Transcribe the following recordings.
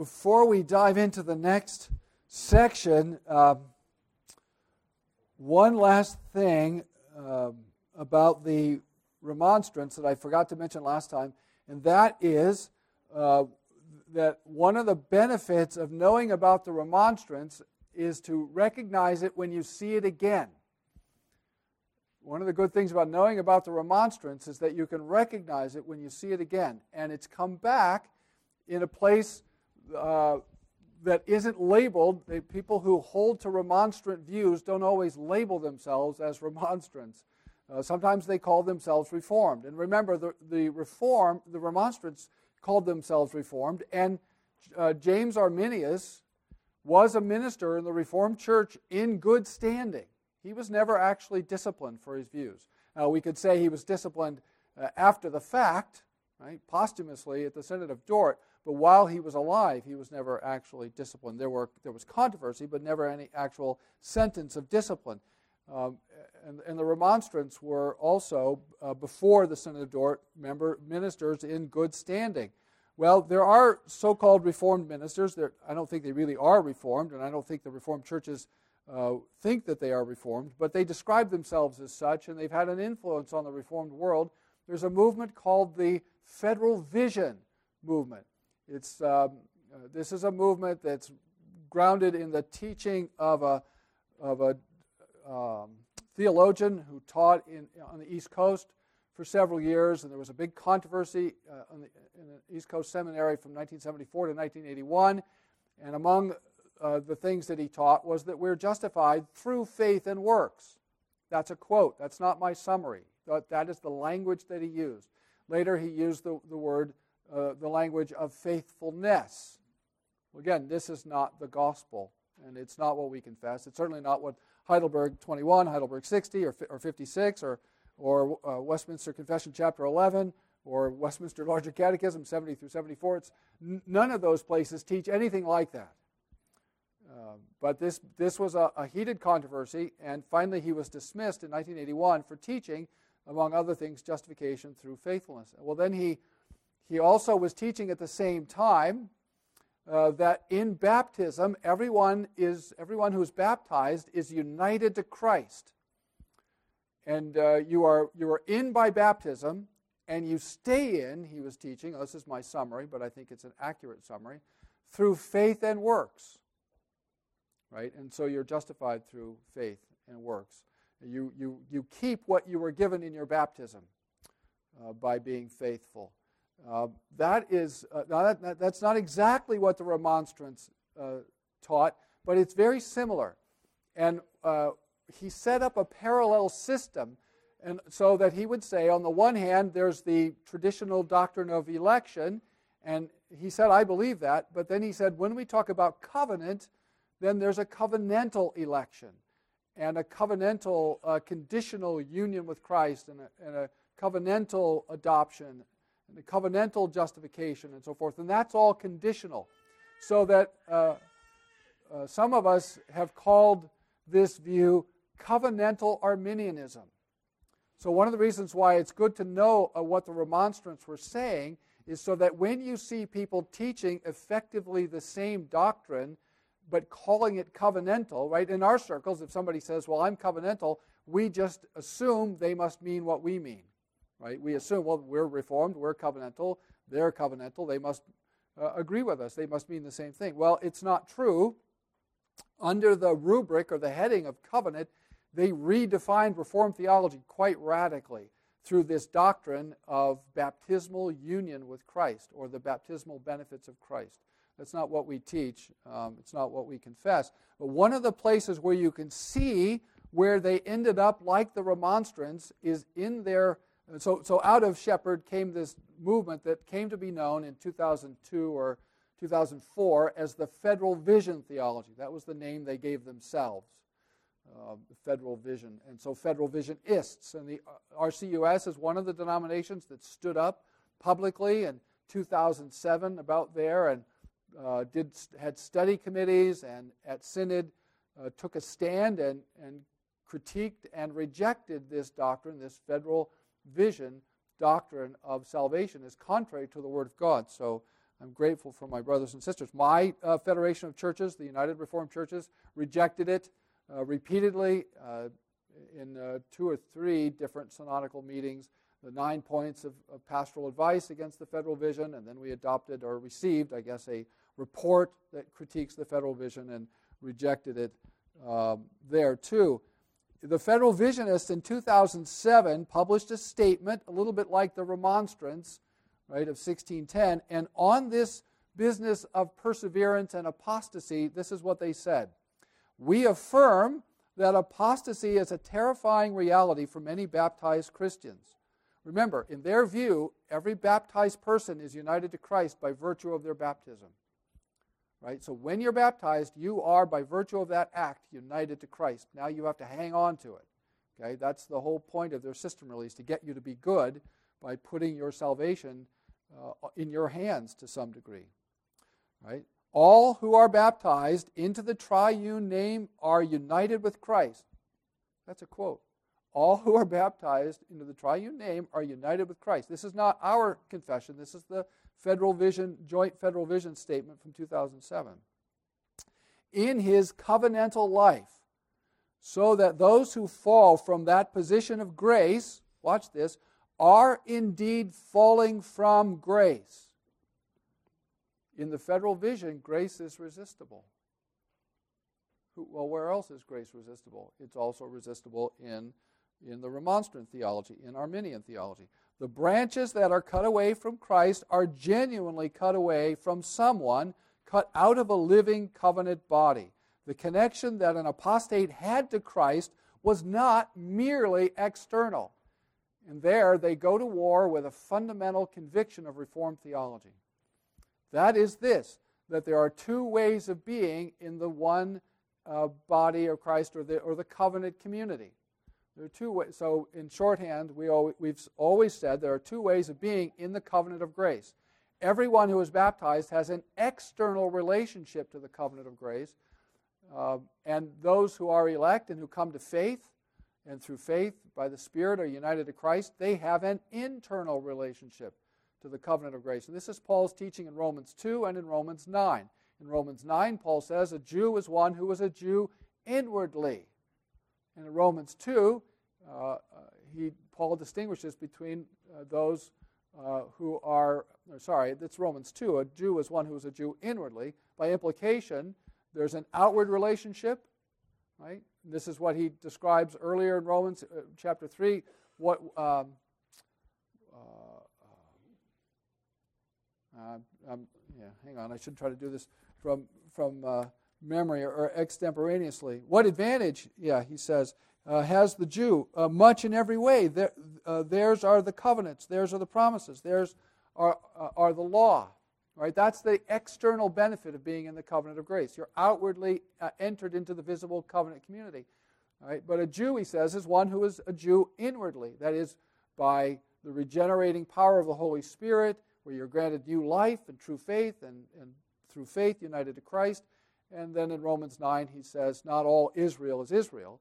before we dive into the next section, one last thing about the Remonstrance that I forgot to mention last time, and that is that one of the benefits of knowing about the Remonstrance is to recognize it when you see it again. One of the good things about knowing about the Remonstrance is that you can recognize it when you see it again, and it's come back in a place that isn't labeled. The people who hold to remonstrant views don't always label themselves as remonstrants. Sometimes they call themselves Reformed. And remember, the Remonstrants called themselves Reformed, and James Arminius was a minister in the Reformed Church in good standing. He was never actually disciplined for his views. We could say he was disciplined after the fact, right, posthumously at the Synod of Dort, but while he was alive, he was never actually disciplined. There was controversy, but never any actual sentence of discipline. And the Remonstrants were also, before the Synod of Dort, ministers in good standing. Well, there are so-called Reformed ministers. I don't think they really are Reformed, and I don't think the Reformed churches think that they are Reformed, but they describe themselves as such, and they've had an influence on the Reformed world. There's a movement called the Federal Vision movement. It's this is a movement that's grounded in the teaching of a theologian who taught on the East Coast for several years, and there was a big controversy in the East Coast Seminary from 1974 to 1981, and among the things that he taught was that we're justified through faith and works. That's a quote. That's not my summary. That is the language that he used. Later he used the language of faithfulness. Again, this is not the gospel, and it's not what we confess. It's certainly not what Heidelberg 21, Heidelberg 60, or 56, or Westminster Confession Chapter 11, or Westminster Larger Catechism 70 through 74. It's none of those places teach anything like that. But this was a heated controversy, and finally he was dismissed in 1981 for teaching, among other things, justification through faithfulness. Well, then he also was teaching at the same time that in baptism, everyone who's baptized is united to Christ, and you are in by baptism, and you stay in. He was teaching. This is my summary, but I think it's an accurate summary, through faith and works. Right, and so you're justified through faith and works. You keep what you were given in your baptism by being faithful. That's not exactly what the Remonstrance taught, but it's very similar. And he set up a parallel system, and so that he would say, on the one hand, there's the traditional doctrine of election, and he said, I believe that, but then he said, when we talk about covenant, then there's a covenantal election and a covenantal conditional union with Christ and a covenantal adoption and a covenantal justification and so forth. And that's all conditional. So that some of us have called this view covenantal Arminianism. So one of the reasons why it's good to know what the Remonstrants were saying is so that when you see people teaching effectively the same doctrine but calling it covenantal, right? In our circles, if somebody says, well, I'm covenantal, we just assume they must mean what we mean, right? We assume, well, we're Reformed, we're covenantal, they're covenantal, they must agree with us, they must mean the same thing. Well, it's not true. Under the rubric or the heading of covenant, they redefined Reformed theology quite radically through this doctrine of baptismal union with Christ or the baptismal benefits of Christ. That's not what we teach. It's not what we confess. But one of the places where you can see where they ended up like the Remonstrants is in their... So out of Shepherd came this movement that came to be known in 2002 or 2004 as the Federal Vision theology. That was the name they gave themselves, Federal Vision. And so Federal Visionists. And the RCUS is one of the denominations that stood up publicly in 2007, about there, and had study committees and at Synod took a stand and critiqued and rejected this doctrine, this Federal Vision doctrine of salvation, as contrary to the Word of God. So I'm grateful for my brothers and sisters. My Federation of Churches, the United Reformed Churches, rejected it repeatedly in two or three different synodical meetings, the 9 points of pastoral advice against the Federal Vision, and then we adopted or received, I guess, a report that critiques the Federal Vision and rejected it there too. The Federal Visionists in 2007 published a statement, a little bit like the Remonstrance, right, of 1610, and on this business of perseverance and apostasy, this is what they said. We affirm that apostasy is a terrifying reality for many baptized Christians. Remember, in their view, every baptized person is united to Christ by virtue of their baptism. Right? So when you're baptized, you are, by virtue of that act, united to Christ. Now you have to hang on to it. Okay? That's the whole point of their system, really, is to get you to be good by putting your salvation in your hands to some degree. Right? All who are baptized into the triune name are united with Christ. That's a quote. All who are baptized into the triune name are united with Christ. This is not our confession. This is the Federal Vision, Joint Federal Vision Statement from 2007. In his covenantal life, so that those who fall from that position of grace, watch this, are indeed falling from grace. In the Federal Vision, grace is resistible. Well, where else is grace resistible? It's also resistible in the Remonstrant theology, in Arminian theology. The branches that are cut away from Christ are genuinely cut away from someone, cut out of a living covenant body. The connection that an apostate had to Christ was not merely external. And there they go to war with a fundamental conviction of Reformed theology. That is this, that there are two ways of being in the one body of Christ or the covenant community. There are two ways. So in shorthand, we've always said there are two ways of being in the covenant of grace. Everyone who is baptized has an external relationship to the covenant of grace, and those who are elect and who come to faith, and through faith by the Spirit are united to Christ, they have an internal relationship to the covenant of grace. And this is Paul's teaching in Romans 2 and in Romans 9. In Romans 9, Paul says, a Jew is one who is a Jew inwardly. And in Romans 2, Paul distinguishes between those who are, it's Romans 2, a Jew is one who is a Jew inwardly. By implication, there's an outward relationship, right? This is what he describes earlier in Romans chapter 3, what... hang on, I should try to do this from memory or extemporaneously. What advantage, he says, has the Jew? Much in every way. Theirs are the covenants. Theirs are the promises. Theirs are the law. Right? That's the external benefit of being in the covenant of grace. You're outwardly entered into the visible covenant community. Right? But a Jew, he says, is one who is a Jew inwardly. That is, by the regenerating power of the Holy Spirit, where you're granted new life and true faith, and through faith united to Christ. And then in Romans 9, he says, not all Israel is Israel.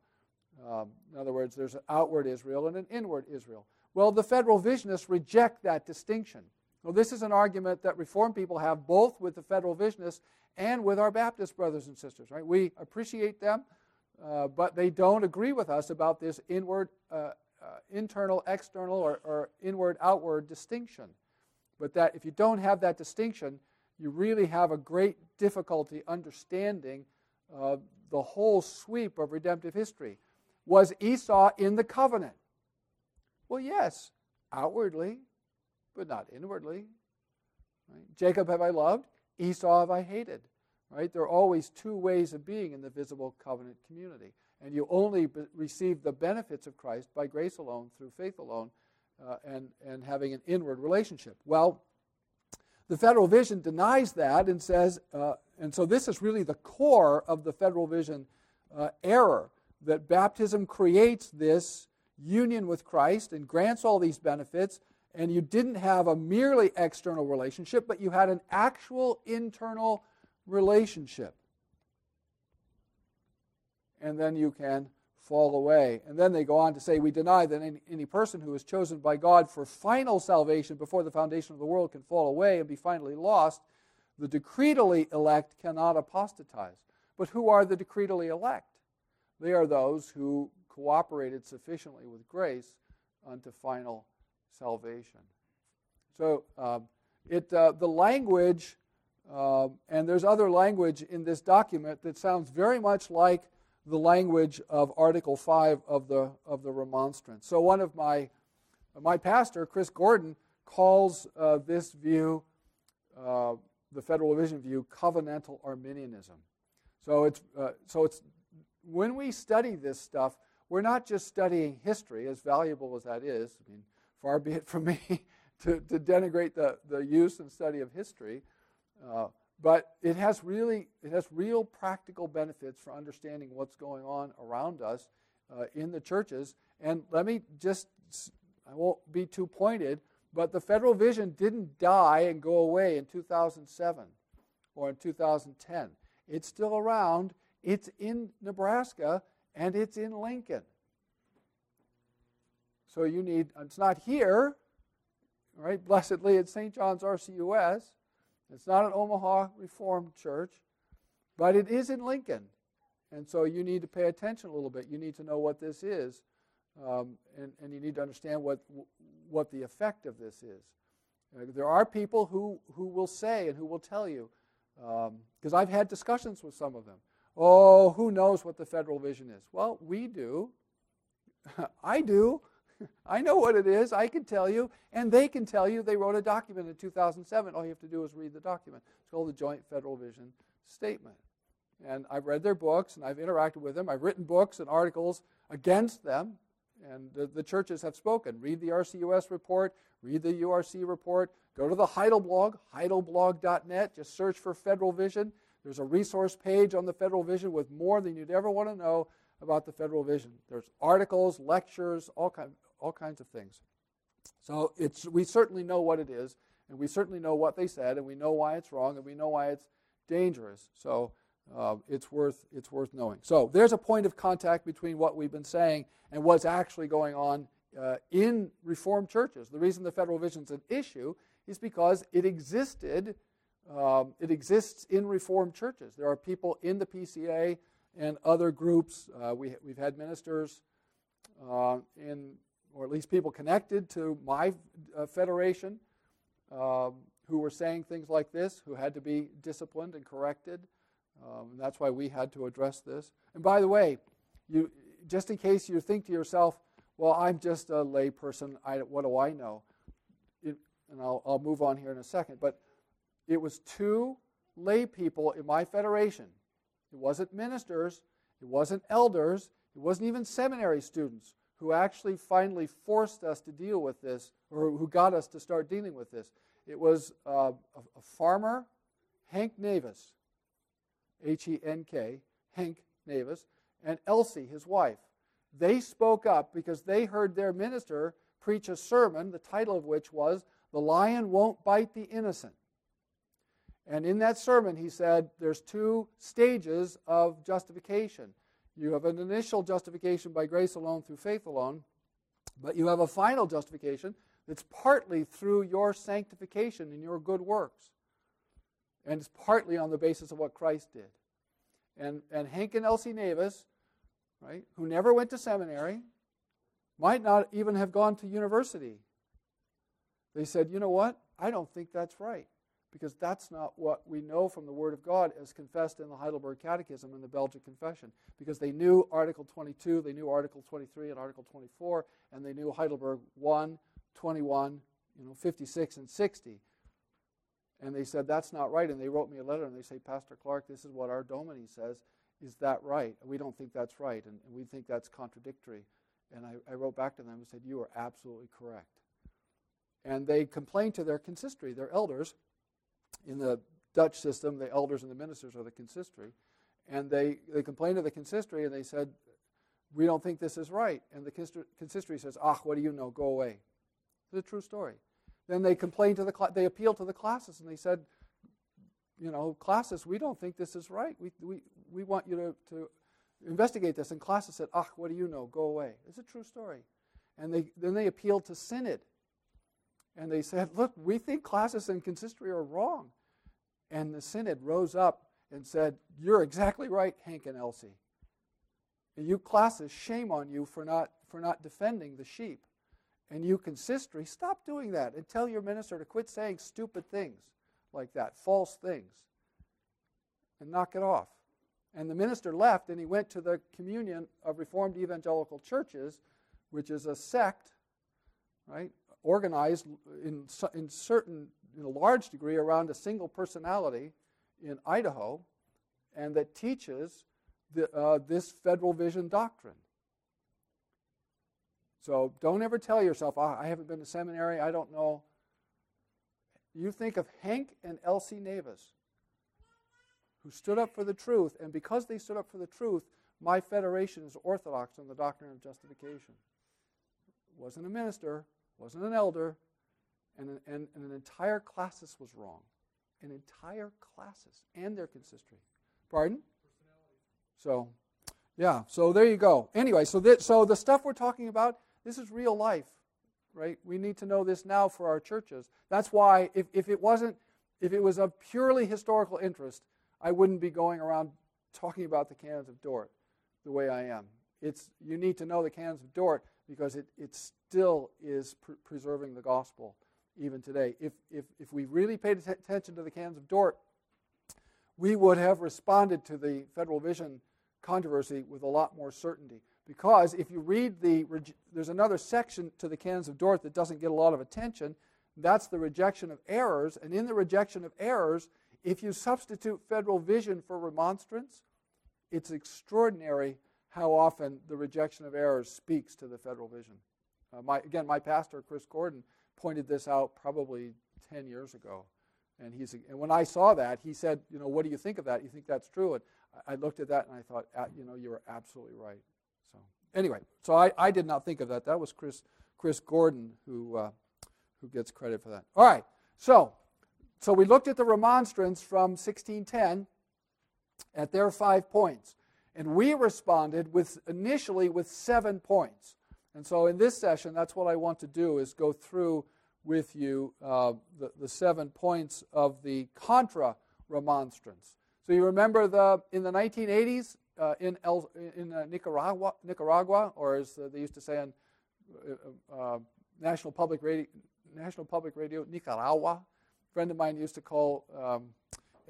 In other words, there's an outward Israel and an inward Israel. Well, the Federal Visionists reject that distinction. Well, this is an argument that Reformed people have both with the Federal Visionists and with our Baptist brothers and sisters. Right? We appreciate them, but they don't agree with us about this inward, internal, external, or inward-outward distinction. But that if you don't have that distinction, you really have a great difficulty understanding the whole sweep of redemptive history. Was Esau in the covenant? Well, yes, outwardly, but not inwardly. Right? Jacob have I loved, Esau have I hated. Right? There are always two ways of being in the visible covenant community. And you only receive the benefits of Christ by grace alone, through faith alone, and having an inward relationship. Well, the Federal Vision denies that and says, and so this is really the core of the Federal Vision error, that baptism creates this union with Christ and grants all these benefits, and you didn't have a merely external relationship, but you had an actual internal relationship. And then you can fall away. And then they go on to say, we deny that any person who is chosen by God for final salvation before the foundation of the world can fall away and be finally lost. The decretally elect cannot apostatize. But who are the decretally elect? They are those who cooperated sufficiently with grace unto final salvation. So the language, and there's other language in this document that sounds very much like the language of Article 5 of the Remonstrance. So one of my pastor, Chris Gordon, calls this view, the Federal Vision view, covenantal Arminianism. So it's when we study this stuff, we're not just studying history, as valuable as that is. I mean, far be it from me to denigrate the use and study of history, but it has real practical benefits for understanding what's going on around us in the churches. And I won't be too pointed, but the Federal Vision didn't die and go away in 2007 or in 2010. It's still around. It's in Nebraska and it's in Lincoln. So it's not here, right? Blessedly, it's St. John's RCUS. It's not an Omaha Reformed church, but it is in Lincoln. And so you need to pay attention a little bit. You need to know what this is, and you need to understand what the effect of this is. There are people who will say and who will tell you, because I've had discussions with some of them, oh, who knows what the Federal Vision is? Well, we do. I do. I know what it is. I can tell you. And they can tell you. They wrote a document in 2007. All you have to do is read the document. It's called the Joint Federal Vision Statement. And I've read their books, and I've interacted with them. I've written books and articles against them, and the churches have spoken. Read the RCUS report. Read the URC report. Go to the Heidelblog, heidelblog.net. Just search for Federal Vision. There's a resource page on the Federal Vision with more than you'd ever want to know about the Federal Vision. There's articles, lectures, all kinds of things. So we certainly know what it is, and we certainly know what they said, and we know why it's wrong, and we know why it's dangerous. So it's worth knowing. So there's a point of contact between what we've been saying and what's actually going on in Reformed churches. The reason the Federal Vision's an issue is because it existed. It exists in Reformed churches. There are people in the PCA and other groups. We've had ministers or at least people connected to my federation who were saying things like this, who had to be disciplined and corrected. And that's why we had to address this. And by the way, just in case you think to yourself, well, I'm just a lay person. What do I know? And I'll move on here in a second. But it was 2 lay people in my federation. It wasn't ministers, it wasn't elders, it wasn't even seminary students who actually finally forced us to deal with this, or who got us to start dealing with this. It was a farmer, Hank Navis, H-E-N-K, Hank Navis, and Elsie, his wife. They spoke up because they heard their minister preach a sermon, the title of which was, "The Lion Won't Bite the Innocent." And in that sermon, he said, there's 2 stages of justification. You have an initial justification by grace alone through faith alone, but you have a final justification that's partly through your sanctification and your good works. And it's partly on the basis of what Christ did. And Hank and Elsie Navis, right, who never went to seminary, might not even have gone to university. They said, you know what? I don't think that's right. Because that's not what we know from the Word of God as confessed in the Heidelberg Catechism and the Belgic Confession. Because they knew Article 22, they knew Article 23 and Article 24, and they knew Heidelberg 1, 21, 56 and 60. And they said, that's not right. And they wrote me a letter and they say, Pastor Clark, this is what our Domini says. Is that right? We don't think that's right, and we think that's contradictory. And I wrote back to them and said, you are absolutely correct. And they complained to their consistory, their elders. In the Dutch system, the elders and the ministers are the consistory. And they complained to the consistory, and they said, we don't think this is right. And the consistory says, what do you know? Go away. It's a true story. Then they complained to they appealed to the classis, and they said, classis, we don't think this is right. We want you to investigate this in class and said, ah, what do you know? Go away. It's a true story. And then they appealed to synod. And they said, look, we think classis and consistory are wrong. And the synod rose up and said, you're exactly right, Hank and Elsie. And you classis, shame on you for not defending the sheep. And you consistory, stop doing that and tell your minister to quit saying stupid things like that, false things, and knock it off. And the minister left, and he went to the Communion of Reformed Evangelical Churches, which is a sect, right, organized in a large degree around a single personality in Idaho, and that teaches this Federal Vision doctrine. So don't ever tell yourself, I haven't been to seminary, I don't know. You think of Hank and Elsie Navis, who stood up for the truth, and because they stood up for the truth, my federation is orthodox on the doctrine of justification. Wasn't a minister, wasn't an elder, and an entire classis was wrong. An entire classis and their consistory. Pardon? So, yeah, so there you go. Anyway, so the stuff we're talking about, this is real life, right? We need to know this now for our churches. That's why if it was of purely historical interest, I wouldn't be going around talking about the Canons of Dort the way I am. You need to know the Canons of Dort because it still is preserving the gospel even today. If we really paid attention to the Canons of Dort, we would have responded to the Federal Vision controversy with a lot more certainty. Because if you read there's another section to the Canons of Dort that doesn't get a lot of attention. That's the rejection of errors. And in the rejection of errors, if you substitute Federal Vision for Remonstrance, it's extraordinary how often the rejection of errors speaks to the Federal Vision. My pastor, Chris Gordon, pointed this out probably 10 years ago. And when I saw that, he said, you know, what do you think of that? You think that's true? And I looked at that and I thought, you know, you were absolutely right. So anyway, I did not think of that. That was Chris Gordon who gets credit for that. All right, so we looked at the Remonstrance from 1610 at their 5 points. And we responded initially with 7 points. And so in this session, that's what I want to do is go through with you the 7 points of the Contra Remonstrance. So you remember in the 1980s in Nicaragua, or as they used to say on National Public Radio, Nicaragua. A friend of mine used to call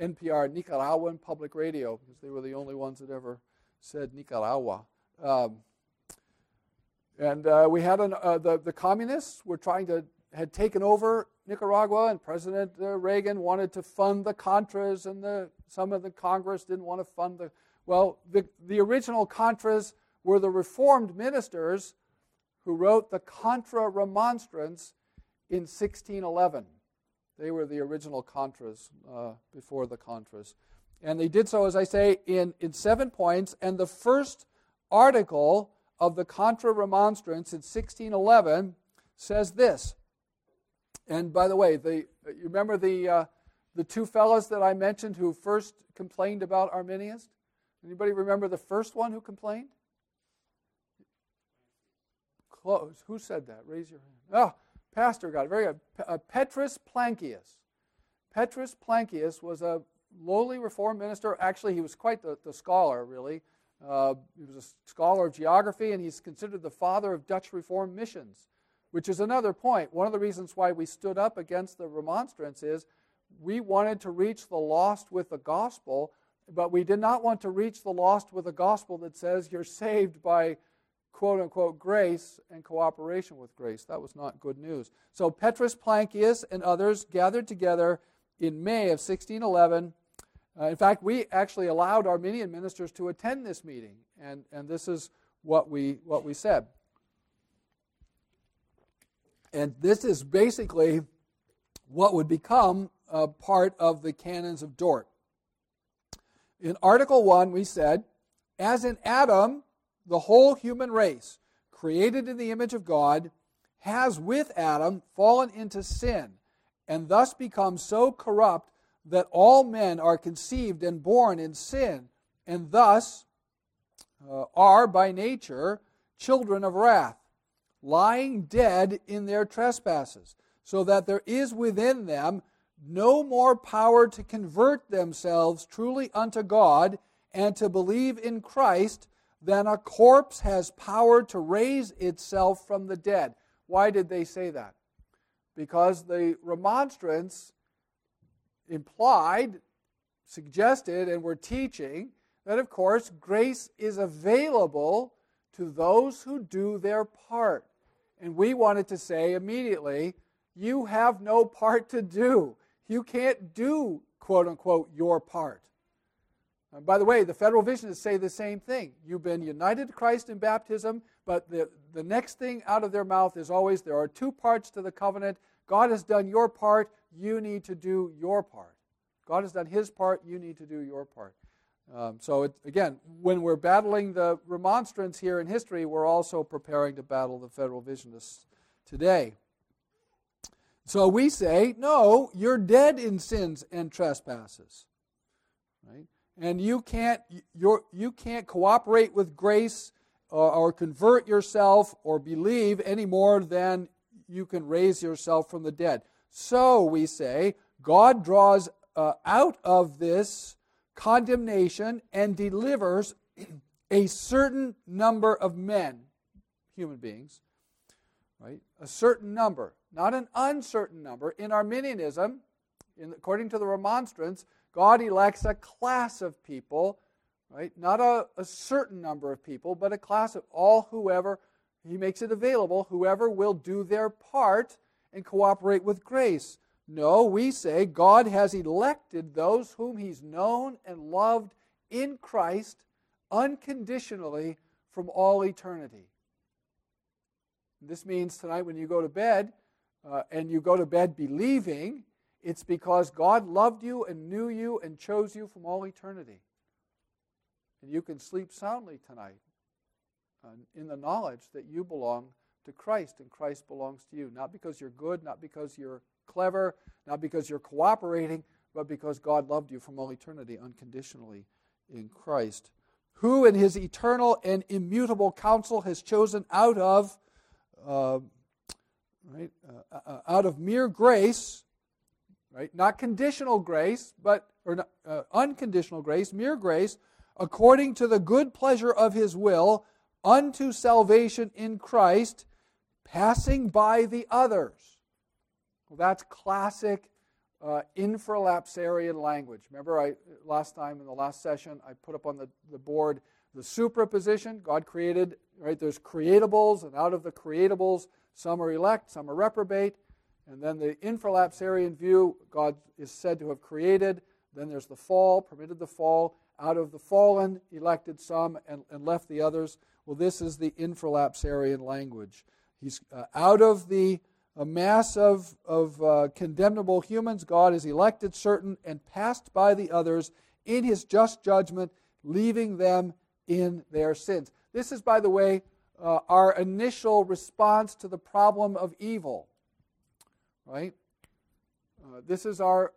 NPR Nicaraguan Public Radio because they were the only ones that ever said Nicaragua. We had the communists were had taken over Nicaragua, and President Reagan wanted to fund the Contras, and some of the Congress didn't want to fund the... Well, the original Contras were the Reformed ministers who wrote the Contra Remonstrance in 1611. They were the original Contras before the Contras. And they did so, as I say, in 7 points. And the first article of the Contra Remonstrance in 1611 says this. And by the way, you remember the two fellows that I mentioned who first complained about Arminius? Anybody remember the first one who complained? Close. Who said that? Raise your hand. Oh, pastor got it. Very good. Petrus Plancius. Petrus Plancius was a lowly Reformed minister. Actually, he was quite the scholar, really. He was a scholar of geography, and he's considered the father of Dutch Reformed missions, which is another point. One of the reasons why we stood up against the Remonstrance is we wanted to reach the lost with the gospel, but we did not want to reach the lost with a gospel that says you're saved by quote-unquote grace and cooperation with grace. That was not good news. So Petrus Plancius and others gathered together in May of 1611. In fact, we actually allowed Arminian ministers to attend this meeting, and this is what we said. And this is basically what would become a part of the Canons of Dort. In Article 1, we said, as in Adam, the whole human race, created in the image of God, has with Adam fallen into sin, and thus become so corrupt that all men are conceived and born in sin, and thus are by nature children of wrath, lying dead in their trespasses, so that there is within them no more power to convert themselves truly unto God and to believe in Christ than a corpse has power to raise itself from the dead. Why did they say that? Because the Remonstrants implied, suggested, and were teaching that, of course, grace is available to those who do their part. And we wanted to say immediately, you have no part to do. You can't do, quote-unquote, your part. And by the way, the Federal Visionists say the same thing. You've been united to Christ in baptism, but the next thing out of their mouth is always, there are two parts to the covenant. God has done your part. You need to do your part. God has done his part. You need to do your part. Again, when we're battling the Remonstrance here in history, we're also preparing to battle the Federal Visionists today. So we say, no, you're dead in sins and trespasses, right? And you can't cooperate with grace or convert yourself or believe any more than you can raise yourself from the dead. So we say, God draws out of this condemnation and delivers a certain number of men, human beings, right? A certain number, not an uncertain number. In Arminianism, according to the Remonstrance, God elects a class of people, right? Not a certain number of people, but a class of all whoever, he makes it available, whoever will do their part and cooperate with grace. No, we say God has elected those whom he's known and loved in Christ unconditionally from all eternity. This means tonight when you go to bed, and you go to bed believing, it's because God loved you and knew you and chose you from all eternity. And you can sleep soundly tonight in the knowledge that you belong to Christ and Christ belongs to you. Not because you're good, not because you're clever, not because you're cooperating, but because God loved you from all eternity unconditionally in Christ, who in his eternal and immutable counsel has chosen out of out of mere grace, right? Not conditional grace, but unconditional grace, mere grace, according to the good pleasure of his will, unto salvation in Christ, passing by the others. Well, that's classic infralapsarian language. Remember, in the last session, I put up on the board the superposition. God created, right? There's creatables, and out of the creatables, some are elect, some are reprobate. And then the infralapsarian view, God is said to have created. Then there's the fall, permitted the fall. Out of the fallen, elected some and left the others. Well, this is the infralapsarian language. He's out of the mass of condemnable humans, God has elected certain and passed by the others in his just judgment, leaving them in their sins. This is, by the way, our initial response to the problem of evil, right? This is our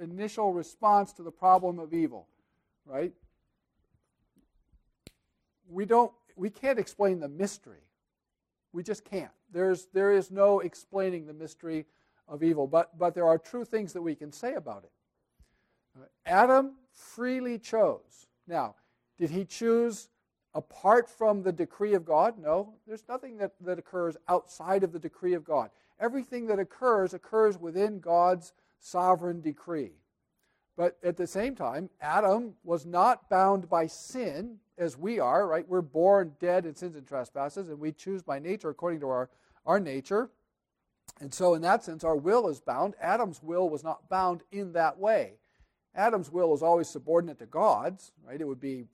initial response to the problem of evil, right? We can't explain the mystery. We just can't. There is no explaining the mystery of evil, but there are true things that we can say about it. Adam freely chose. Now, did he choose apart from the decree of God? No, there's nothing that occurs outside of the decree of God. Everything that occurs within God's sovereign decree. But at the same time, Adam was not bound by sin as we are, right? We're born dead in sins and trespasses, and we choose by nature according to our nature. And so in that sense, our will is bound. Adam's will was not bound in that way. Adam's will is always subordinate to God's, right? It would be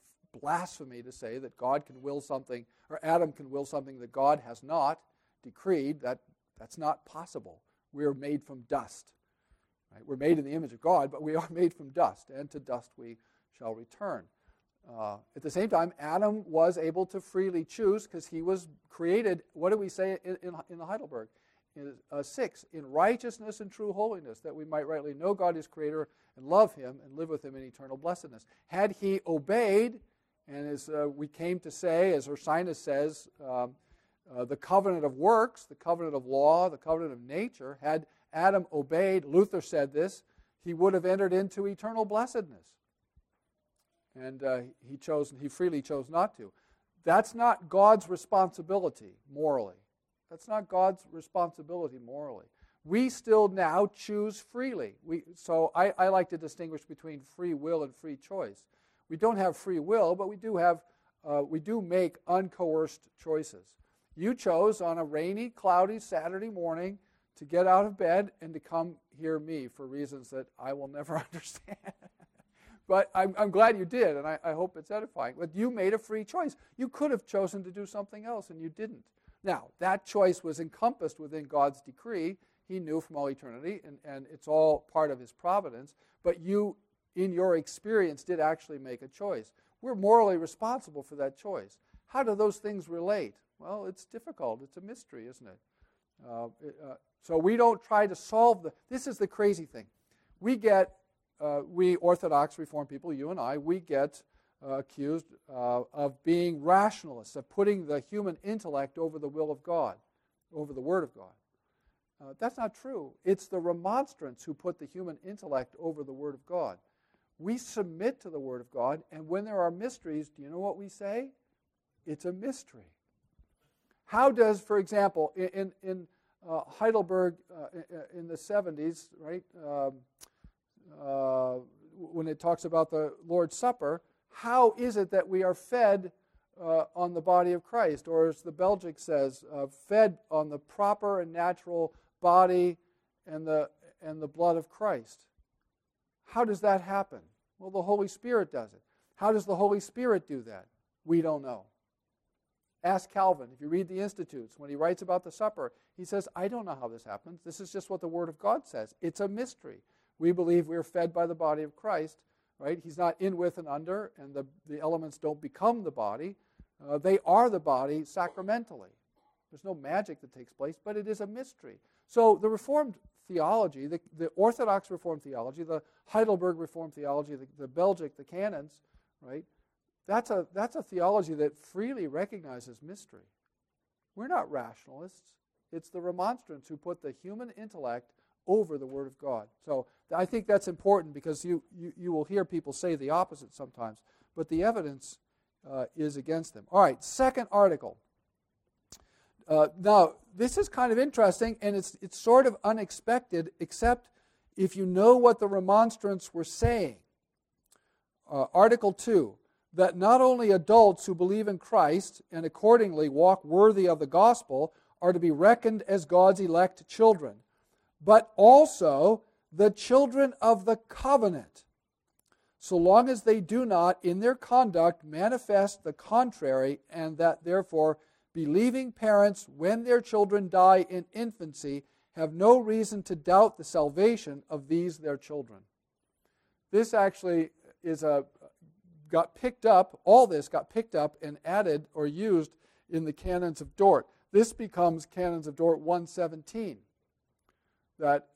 blasphemy to say that God can will something, or Adam can will something that God has not decreed. That's not possible. We're made from dust. Right? We're made in the image of God, but we are made from dust, and to dust we shall return. At the same time, Adam was able to freely choose because he was created, what do we say in the Heidelberg? In 6, in righteousness and true holiness, that we might rightly know God as creator and love him and live with him in eternal blessedness. Had he obeyed And as we came to say, as Ursinus says, the covenant of works, the covenant of law, the covenant of nature, had Adam obeyed, Luther said this, he would have entered into eternal blessedness. And he freely chose not to. That's not God's responsibility morally. That's not God's responsibility morally. We still now choose freely. So I like to distinguish between free will and free choice. We don't have free will, but we do make uncoerced choices. You chose on a rainy, cloudy Saturday morning to get out of bed and to come hear me for reasons that I will never understand. But I'm glad you did, and I hope it's edifying. But you made a free choice. You could have chosen to do something else, and you didn't. Now, that choice was encompassed within God's decree. He knew from all eternity, and it's all part of his providence. But you, in your experience, did actually make a choice. We're morally responsible for that choice. How do those things relate? Well, it's difficult. It's a mystery, isn't it? So we don't try to solve this is the crazy thing. We get... we Orthodox Reformed people, you and I, we get accused of being rationalists, of putting the human intellect over the will of God, over the Word of God. That's not true. It's the Remonstrants who put the human intellect over the Word of God. We submit to the Word of God, and when there are mysteries, do you know what we say? It's a mystery. How does, for example, in Heidelberg in the 70s, right? When it talks about the Lord's Supper, how is it that we are fed on the body of Christ? Or as the Belgic says, fed on the proper and natural body and the blood of Christ. How does that happen? Well, the Holy Spirit does it. How does the Holy Spirit do that? We don't know. Ask Calvin. If you read the Institutes, when he writes about the supper, he says, I don't know how this happens. This is just what the Word of God says. It's a mystery. We believe we're fed by the body of Christ, right? He's not in with and under, and the elements don't become the body. They are the body sacramentally. There's no magic that takes place, but it is a mystery. So the Reformed theology, the Orthodox Reformed theology, the Heidelberg Reformed theology, the Belgic, the Canons, right? That's a theology that freely recognizes mystery. We're not rationalists. It's the Remonstrants who put the human intellect over the Word of God. So I think that's important because you will hear people say the opposite sometimes, but the evidence is against them. All right, second article. Now, this is kind of interesting, and it's sort of unexpected, except if you know what the Remonstrants were saying. Article 2, that not only adults who believe in Christ and accordingly walk worthy of the gospel are to be reckoned as God's elect children, but also the children of the covenant, so long as they do not, in their conduct, manifest the contrary, and that, therefore, believing parents, when their children die in infancy, have no reason to doubt the salvation of these, their children. This actually got picked up and added or used in the Canons of Dort. This becomes Canons of Dort 117. That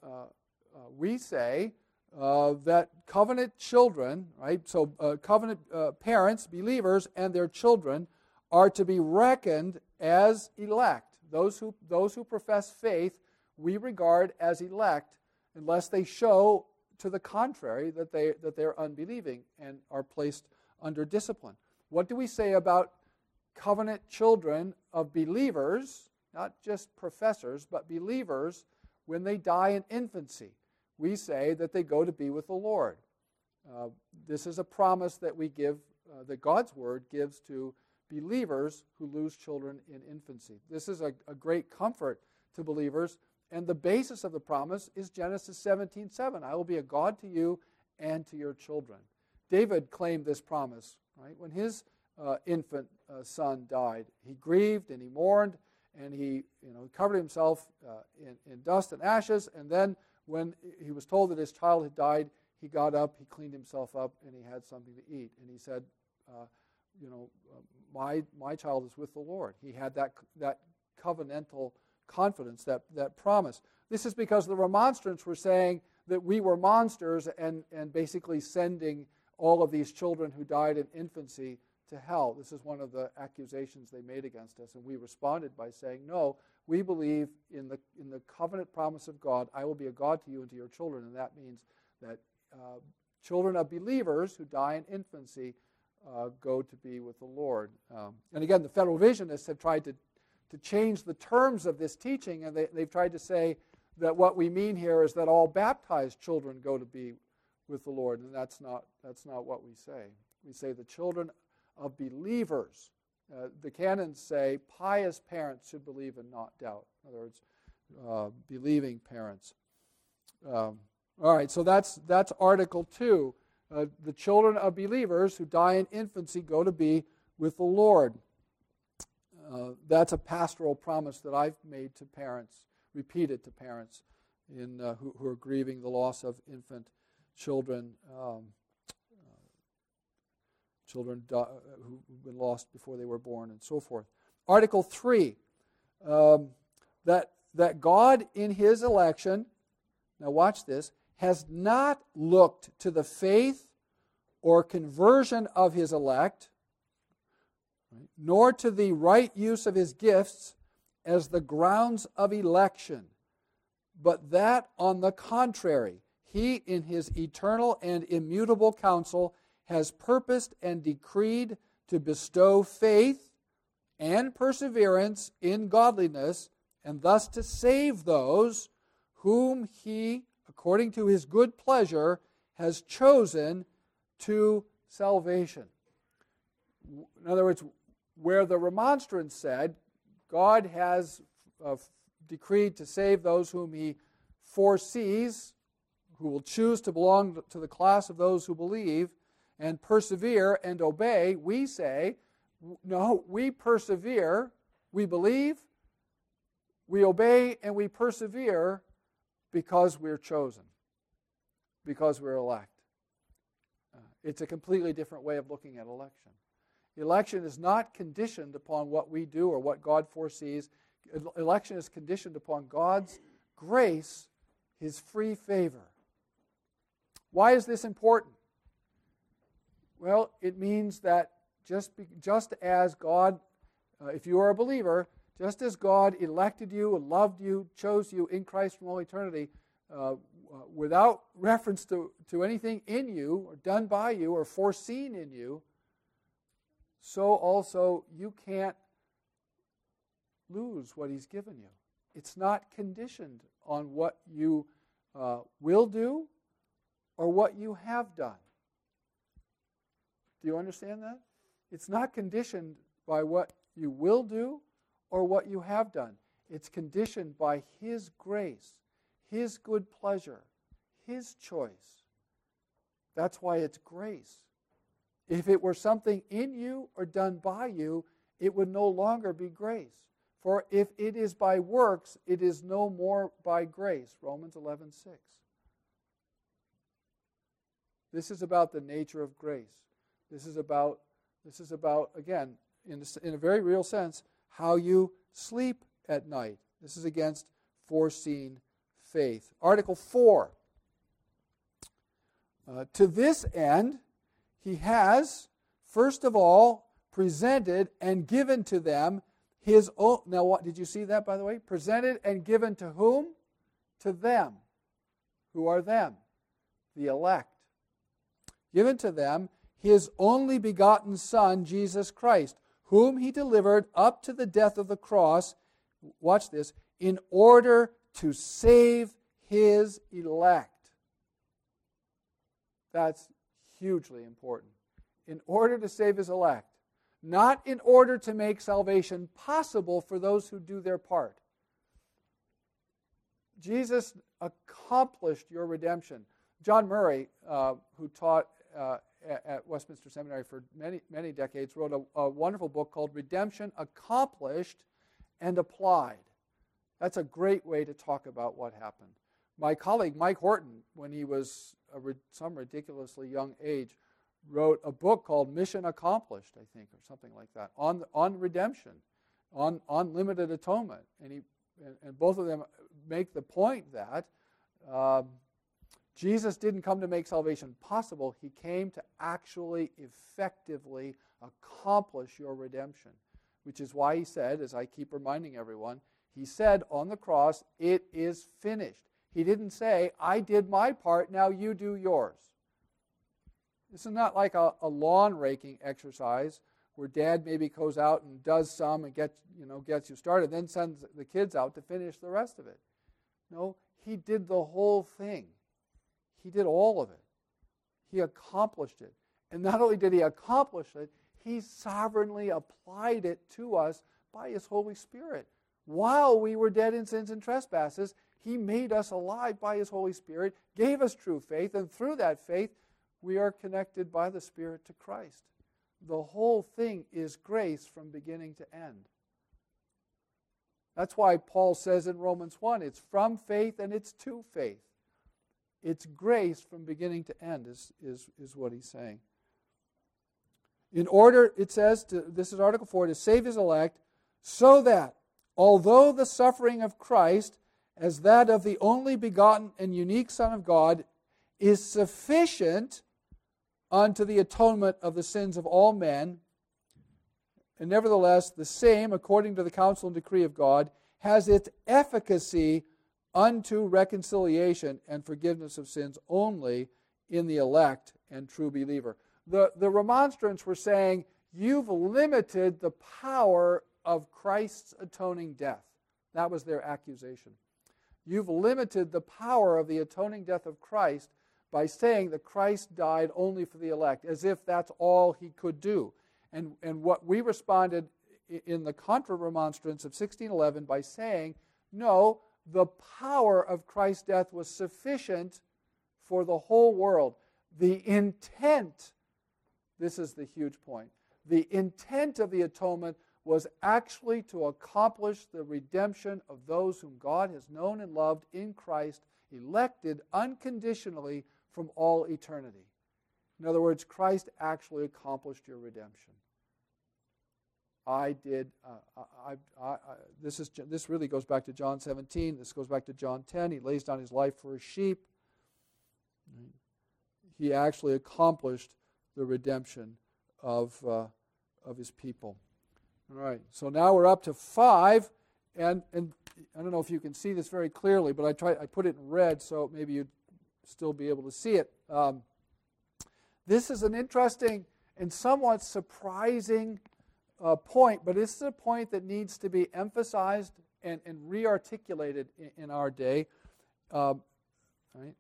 we say that covenant children, right? So covenant parents, believers, and their children are to be reckoned as elect. Those who profess faith, we regard as elect, unless they show to the contrary that they're unbelieving and are placed under discipline. What do we say about covenant children of believers, not just professors, but believers? When they die in infancy, we say that they go to be with the Lord. This is a promise that we give, that God's Word gives to believers who lose children in infancy. This is a great comfort to believers, and the basis of the promise is Genesis 17:7. I will be a God to you and to your children. David claimed this promise, right? When his infant son died, he grieved and he mourned, and he, covered himself in dust and ashes. And then, when he was told that his child had died, he got up, he cleaned himself up, and he had something to eat. And he said, my child is with the Lord. He had that covenantal confidence, that promise. This is because the Remonstrants were saying that we were monsters and basically sending all of these children who died in infancy to hell. This is one of the accusations they made against us, and we responded by saying, no, we believe in the covenant promise of God, I will be a God to you and to your children, and that means that children of believers who die in infancy go to be with the Lord. And again, the Federal Visionists have tried to change the terms of this teaching, and they've tried to say that what we mean here is that all baptized children go to be with the Lord, and that's not what we say. We say the children of believers. The canons say pious parents should believe and not doubt. In other words, believing parents. All right, so that's Article 2. The children of believers who die in infancy go to be with the Lord. That's a pastoral promise that I've made to parents, repeated to parents in who are grieving the loss of infant children, children who've been lost before they were born, and so forth. Article 3, that God in his election, now watch this, has not looked to the faith or conversion of his elect, nor to the right use of his gifts as the grounds of election, but that, on the contrary, he, in his eternal and immutable counsel, has purposed and decreed to bestow faith and perseverance in godliness, and thus to save those whom he, according to his good pleasure, has chosen to salvation. In other words, where the Remonstrance said, God has decreed to save those whom he foresees, who will choose to belong to the class of those who believe and persevere and obey, we say, no, we persevere, we believe, we obey, and we persevere because we're chosen, because we're elect. It's a completely different way of looking at election. Election is not conditioned upon what we do or what God foresees. Election is conditioned upon God's grace, his free favor. Why is this important? Well, it means that just as God, if you are a believer, just as God elected you and loved you, chose you in Christ from all eternity, without reference to anything in you or done by you or foreseen in you, so also you can't lose what he's given you. It's not conditioned on what you will do or what you have done. Do you understand that? It's not conditioned by what you will do or what you have done. It's conditioned by his grace, his good pleasure, his choice. That's why it's grace. If it were something in you or done by you, it would no longer be grace. For if it is by works, it is no more by grace. Romans 11:6. This is about the nature of grace. This is about again, in a very real sense, how you sleep at night. This is against foreseen faith. Article 4. To this end, he has, first of all, presented and given to them his own. Now, what did you see that, by the way? Presented and given to whom? To them. Who are them? The elect. Given to them his only begotten Son, Jesus Christ, whom he delivered up to the death of the cross, watch this, in order to save his elect. That's hugely important. In order to save his elect. Not in order to make salvation possible for those who do their part. Jesus accomplished your redemption. John Murray, who taught at Westminster Seminary for many, many decades, wrote a wonderful book called Redemption Accomplished and Applied. That's a great way to talk about what happened. My colleague Mike Horton, when he was some ridiculously young age, wrote a book called Mission Accomplished, I think, or something like that, on redemption, on limited atonement. And both of them make the point that Jesus didn't come to make salvation possible. He came to actually, effectively accomplish your redemption, which is why he said, as I keep reminding everyone, he said on the cross, it is finished. He didn't say, I did my part, now you do yours. This is not like a lawn-raking exercise where dad maybe goes out and does some and gets you started, then sends the kids out to finish the rest of it. No, he did the whole thing. He did all of it. He accomplished it. And not only did he accomplish it, he sovereignly applied it to us by his Holy Spirit. While we were dead in sins and trespasses, he made us alive by his Holy Spirit, gave us true faith, and through that faith, we are connected by the Spirit to Christ. The whole thing is grace from beginning to end. That's why Paul says in Romans 1, it's from faith and it's to faith. It's grace from beginning to end is what he's saying. In order, it says, this is Article 4, to save his elect, so that although the suffering of Christ as that of the only begotten and unique Son of God is sufficient unto the atonement of the sins of all men, and nevertheless the same, according to the counsel and decree of God, has its efficacy unto reconciliation and forgiveness of sins only in the elect and true believer. The Remonstrants were saying, you've limited the power of Christ's atoning death. That was their accusation. You've limited the power of the atoning death of Christ by saying that Christ died only for the elect, as if that's all he could do. And what we responded in the Contra Remonstrance of 1611 by saying, no, the power of Christ's death was sufficient for the whole world. The intent, this is the huge point, the intent of the atonement was actually to accomplish the redemption of those whom God has known and loved in Christ, elected unconditionally from all eternity. In other words, Christ actually accomplished your redemption. This really goes back to John 17. This goes back to John 10. He lays down his life for his sheep. He actually accomplished the redemption of his people. All right. So now we're up to 5, and I don't know if you can see this very clearly, but I put it in red, so maybe you'd still be able to see it. This is an interesting and somewhat surprising point, but it's a point that needs to be emphasized and re-articulated in our day. Right?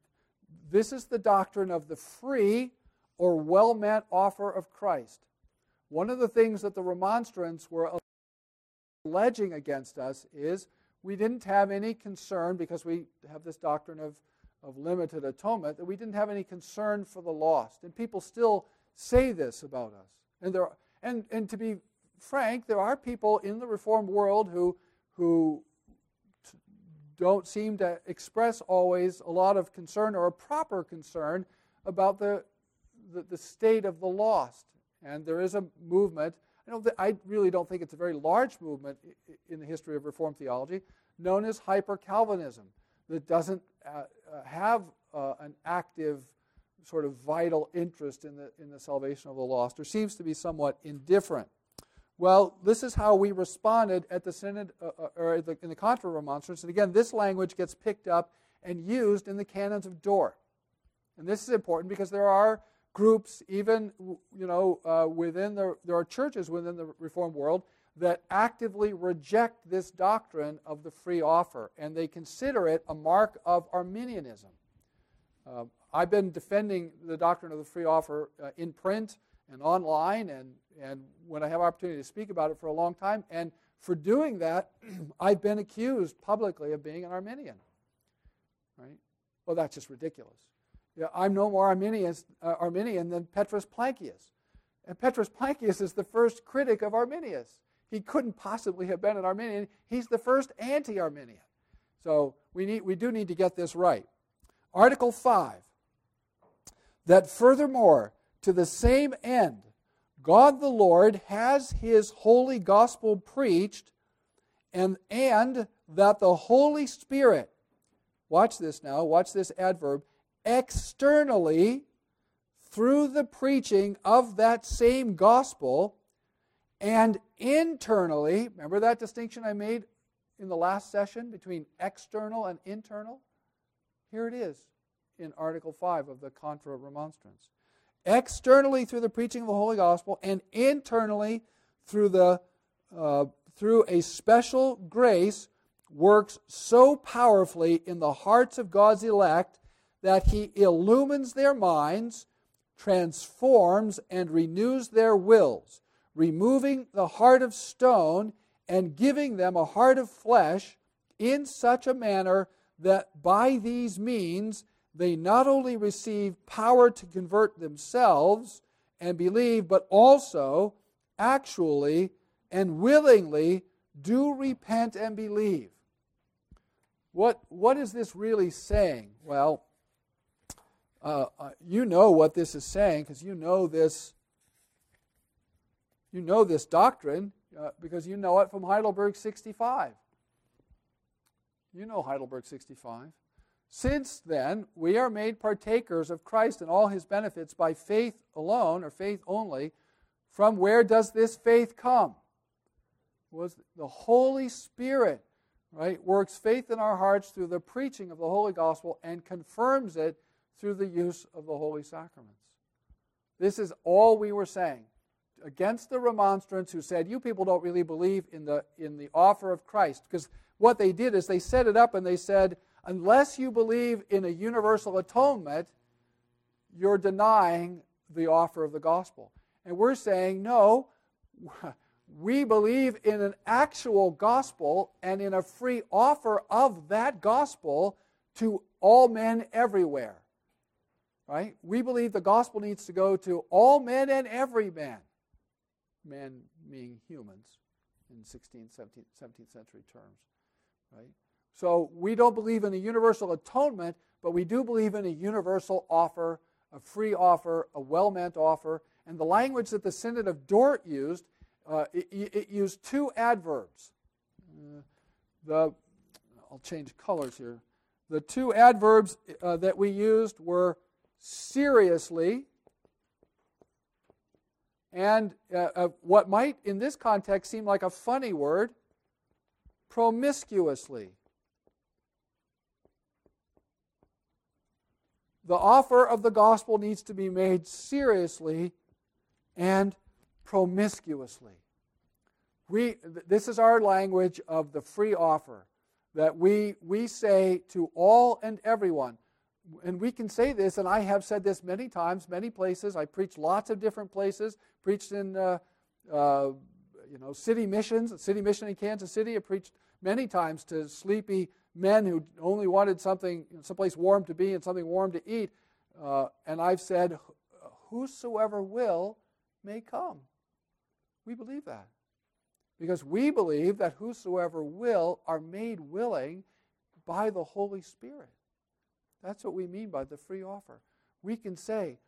This is the doctrine of the free or well-meant offer of Christ. One of the things that the Remonstrants were alleging against us is we didn't have any concern, because we have this doctrine of limited atonement, that we didn't have any concern for the lost. And people still say this about us. And to be frank, there are people in the Reformed world who don't seem to express always a lot of concern or a proper concern about the state of the lost. And there is a movement. I really don't think it's a very large movement in the history of Reformed theology, known as hyper-Calvinism, that doesn't have an active sort of vital interest in the salvation of the lost, or seems to be somewhat indifferent. Well, this is how we responded at the Synod, in the Contra Remonstrance. And again, this language gets picked up and used in the Canons of Dort. And this is important because there are groups, even there are churches within the Reformed world that actively reject this doctrine of the free offer, and they consider it a mark of Arminianism. I've been defending the doctrine of the free offer in print and online, and when I have opportunity to speak about it, for a long time. And for doing that, I've been accused publicly of being an Arminian. Right? Well, that's just ridiculous. Yeah, I'm no more Arminian than Petrus Plancius. And Petrus Plancius is the first critic of Arminius. He couldn't possibly have been an Arminian. He's the first anti-Arminian. So we do need to get this right. Article 5, that furthermore, to the same end, God the Lord has his holy gospel preached, and that the Holy Spirit, watch this now, watch this adverb, externally through the preaching of that same gospel, and internally, remember that distinction I made in the last session between external and internal? Here it is in Article 5 of the Contra Remonstrance. Externally through the preaching of the Holy Gospel, and internally through the through a special grace works so powerfully in the hearts of God's elect that he illumines their minds, transforms and renews their wills, removing the heart of stone and giving them a heart of flesh in such a manner that by these means they not only receive power to convert themselves and believe, but also actually and willingly do repent and believe. What is this really saying? Well, you know what this is saying because you know this doctrine because you know it from Heidelberg 65. You know Heidelberg 65. Since then, we are made partakers of Christ and all his benefits by faith alone, or faith only. From where does this faith come? Was the Holy Spirit, right, works faith in our hearts through the preaching of the Holy Gospel and confirms it through the use of the Holy Sacraments. This is all we were saying against the Remonstrants who said, you people don't really believe in the offer of Christ. Because what they did is they set it up and they said, unless you believe in a universal atonement, you're denying the offer of the gospel. And we're saying, no, we believe in an actual gospel and in a free offer of that gospel to all men everywhere. Right? We believe the gospel needs to go to all men and every man. Men meaning humans in 16th, 17th century terms. Right? So we don't believe in a universal atonement, but we do believe in a universal offer, a free offer, a well-meant offer. And the language that the Synod of Dort used, it used two adverbs. I'll change colors here. The two adverbs that we used were seriously and what might in this context seem like a funny word, promiscuously. The offer of the gospel needs to be made seriously and promiscuously. This is our language of the free offer, that we say to all and everyone, and we can say this, and I have said this many times, many places. I preached lots of different places. Preached in city missions, city mission in Kansas City. I preached many times to sleepy men who only wanted something, someplace warm to be and something warm to eat. And I've said, whosoever will may come. We believe that. Because we believe that whosoever will are made willing by the Holy Spirit. That's what we mean by the free offer. We can say,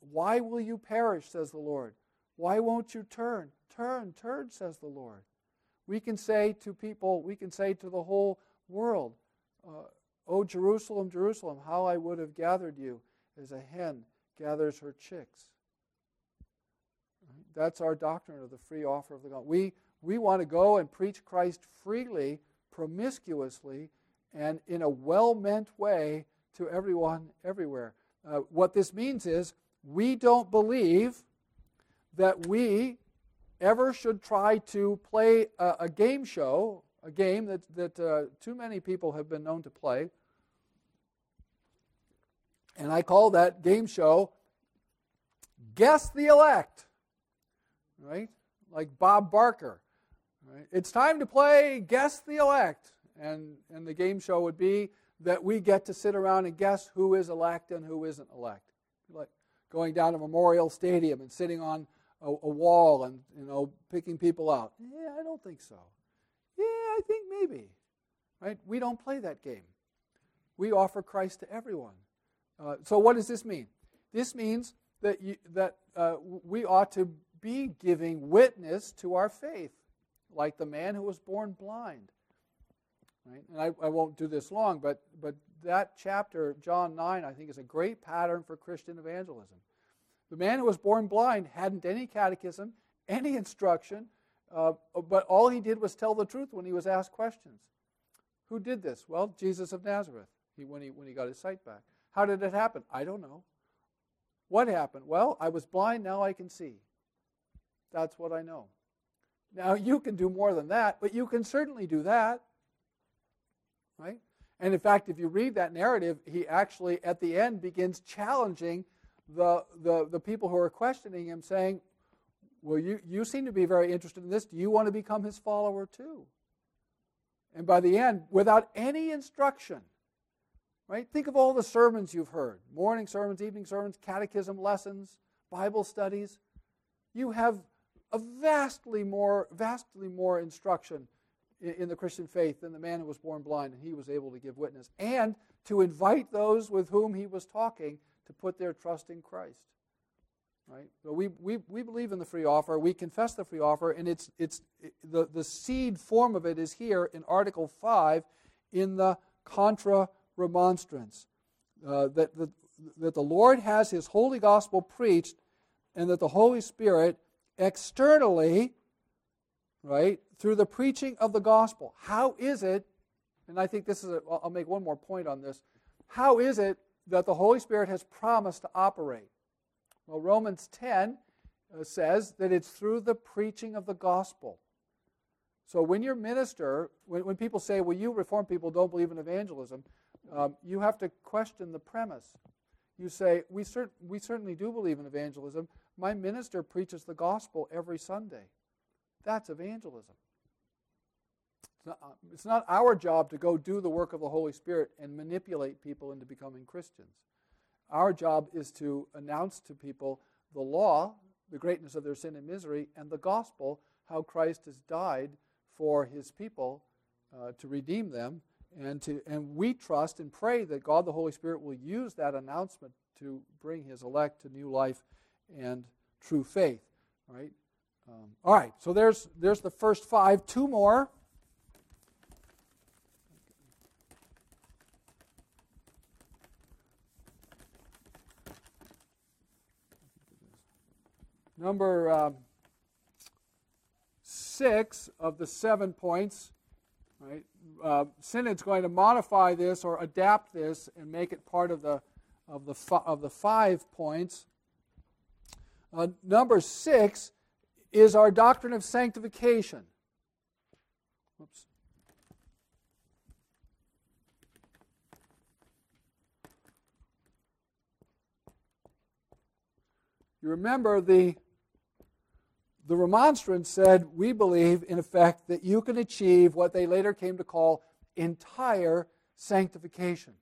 why will you perish, says the Lord? Why won't you turn? Turn, turn, says the Lord. We can say to people, we can say to the whole world, O Jerusalem, Jerusalem, how I would have gathered you as a hen gathers her chicks. That's our doctrine of the free offer of the gospel. We want to go and preach Christ freely, promiscuously, and in a well-meant way to everyone, everywhere. What this means is we don't believe that we ever should try to play a game show, a game that too many people have been known to play. And I call that game show, Guess the Elect, right? Like Bob Barker. Right? It's time to play Guess the Elect. And the game show would be that we get to sit around and guess who is elect and who isn't elect. Like going down to Memorial Stadium and sitting on a wall and, picking people out. Yeah, I don't think so. Yeah, I think maybe. Right? We don't play that game. We offer Christ to everyone. So what does this mean? This means that we ought to be giving witness to our faith, like the man who was born blind. Right? And I won't do this long, but that chapter, John 9, I think is a great pattern for Christian evangelism. The man who was born blind hadn't any catechism, any instruction, but all he did was tell the truth when he was asked questions. Who did this? Well, Jesus of Nazareth, when he got his sight back. How did it happen? I don't know. What happened? Well, I was blind, now I can see. That's what I know. Now, you can do more than that, but you can certainly do that. Right? And in fact, if you read that narrative, he actually, at the end, begins challenging the people who are questioning him, saying, well, you seem to be very interested in this. Do you want to become his follower too? And by the end, without any instruction, right? Think of all the sermons you've heard, morning sermons, evening sermons, catechism lessons, Bible studies. You have a vastly more instruction in the Christian faith than the man who was born blind, and he was able to give witness and to invite those with whom he was talking to put their trust in Christ. Right? But we believe in the free offer. We confess the free offer, and the seed form of it is here in Article 5 in the Contra Remonstrance, that the Lord has his holy gospel preached, and that the Holy Spirit externally, right, through the preaching of the gospel. How is it, and I think this is, I'll make one more point on this, how is it that the Holy Spirit has promised to operate? Well, Romans 10 says that it's through the preaching of the gospel. So when your minister, when people say, well, you Reformed people don't believe in evangelism, you have to question the premise. You say, we certainly do believe in evangelism. My minister preaches the gospel every Sunday. That's evangelism. It's not our job to go do the work of the Holy Spirit and manipulate people into becoming Christians. Our job is to announce to people the law, the greatness of their sin and misery, and the gospel, how Christ has died for his people to redeem them. And we trust and pray that God the Holy Spirit will use that announcement to bring his elect to new life and true faith. All right. All right. So there's the first five. Two more. Number 6 of the 7 points. Right? Synod's going to modify this or adapt this and make it part of the 5 points. Number 6 is our doctrine of sanctification. Oops. You remember the Remonstrance said, we believe, in effect, that you can achieve what they later came to call entire sanctification.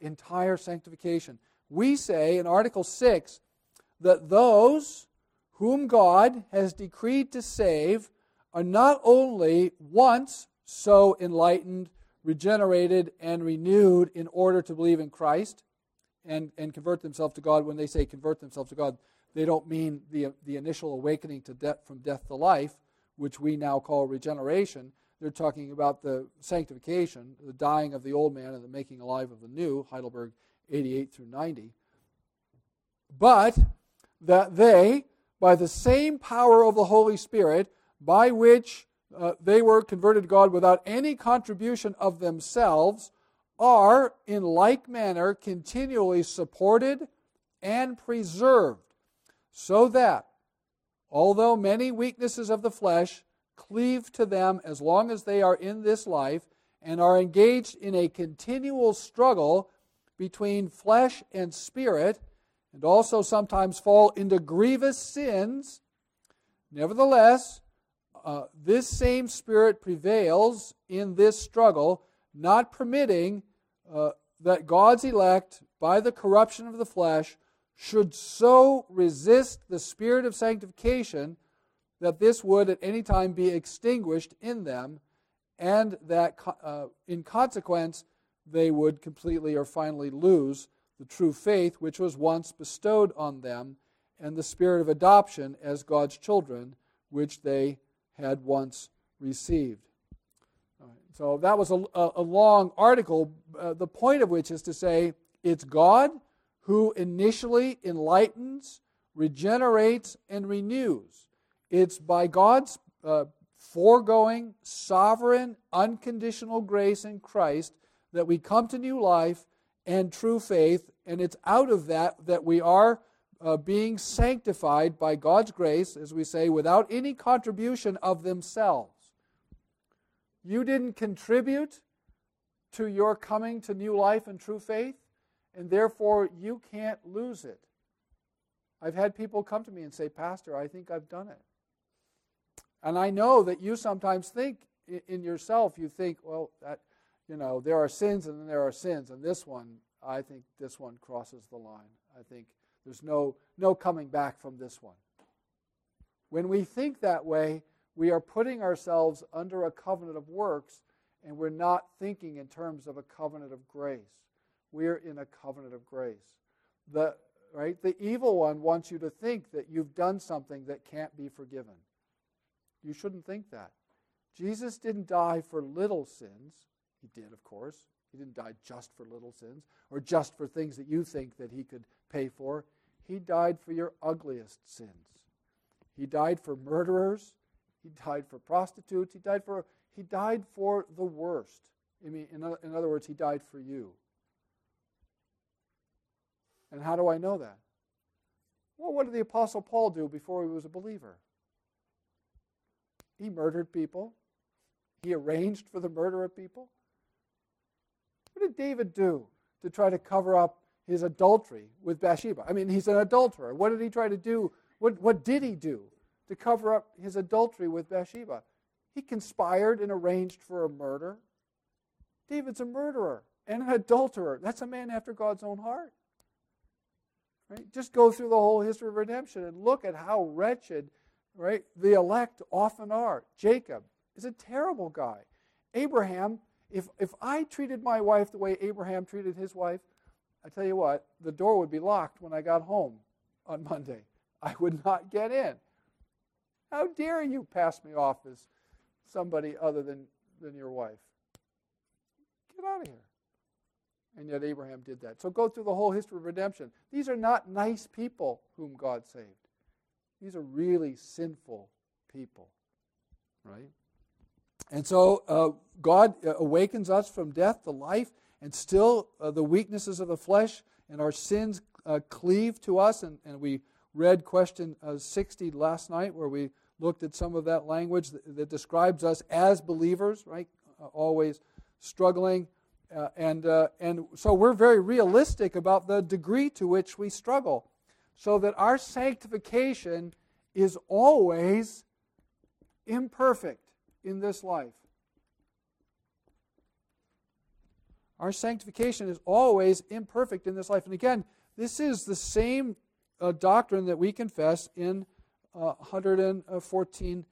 Entire sanctification. We say in Article 6 that those whom God has decreed to save are not only once so enlightened, regenerated, and renewed in order to believe in Christ and convert themselves to God. When they say convert themselves to God, they don't mean the initial awakening to death, from death to life, which we now call regeneration. They're talking about the sanctification, the dying of the old man and the making alive of the new, Heidelberg 88 through 90. But that they, by the same power of the Holy Spirit, by which they were converted to God without any contribution of themselves, are in like manner continually supported and preserved, so that, although many weaknesses of the flesh cleave to them as long as they are in this life and are engaged in a continual struggle between flesh and spirit, and also sometimes fall into grievous sins, nevertheless, this same spirit prevails in this struggle, not permitting that God's elect, by the corruption of the flesh, should so resist the spirit of sanctification that this would at any time be extinguished in them, and that in consequence they would completely or finally lose the true faith which was once bestowed on them, and the spirit of adoption as God's children which they had once received. So that was a long article, the point of which is to say it's God who initially enlightens, regenerates, and renews. It's by God's foregoing, sovereign, unconditional grace in Christ that we come to new life and true faith, and it's out of that that we are being sanctified by God's grace, as we say, without any contribution of themselves. You didn't contribute to your coming to new life and true faith, and therefore you can't lose it. I've had people come to me and say, Pastor, I think I've done it. And I know that you sometimes think in yourself, you think, well, that, you know, there are sins and then there are sins, and this one, I think this one crosses the line. I think there's no coming back from this one. When we think that way, we are putting ourselves under a covenant of works, and we're not thinking in terms of a covenant of grace. We're in a covenant of grace. The evil one wants you to think that you've done something that can't be forgiven. You shouldn't think that. Jesus didn't die for little sins. He did, of course. He didn't die just for little sins or just for things that you think that he could pay for. He died for your ugliest sins. He died for murderers. He died for prostitutes. He died for the worst. I mean, in other words, he died for you. And how do I know that? Well, what did the Apostle Paul do before he was a believer? He murdered people. He arranged for the murder of people. What did David do to try to cover up his adultery with Bathsheba? I mean, he's an adulterer. What did he try to do? What did he do to cover up his adultery with Bathsheba? He conspired and arranged for a murder. David's a murderer and an adulterer. That's a man after God's own heart. Right? Just go through the whole history of redemption and look at how wretched, right, the elect often are. Jacob is a terrible guy. Abraham, if I treated my wife the way Abraham treated his wife, I tell you what, the door would be locked when I got home on Monday. I would not get in. How dare you pass me off as somebody other than your wife? Get out of here. And yet Abraham did that. So go through the whole history of redemption. These are not nice people whom God saved. These are really sinful people, right? And so God awakens us from death to life, and still the weaknesses of the flesh and our sins cleave to us. And we read question 60 last night, where we looked at some of that language that describes us as believers, right? Always struggling. And so we're very realistic about the degree to which we struggle, so that our sanctification is always imperfect in this life. Our sanctification is always imperfect in this life. And again, this is the same doctrine that we confess in 114,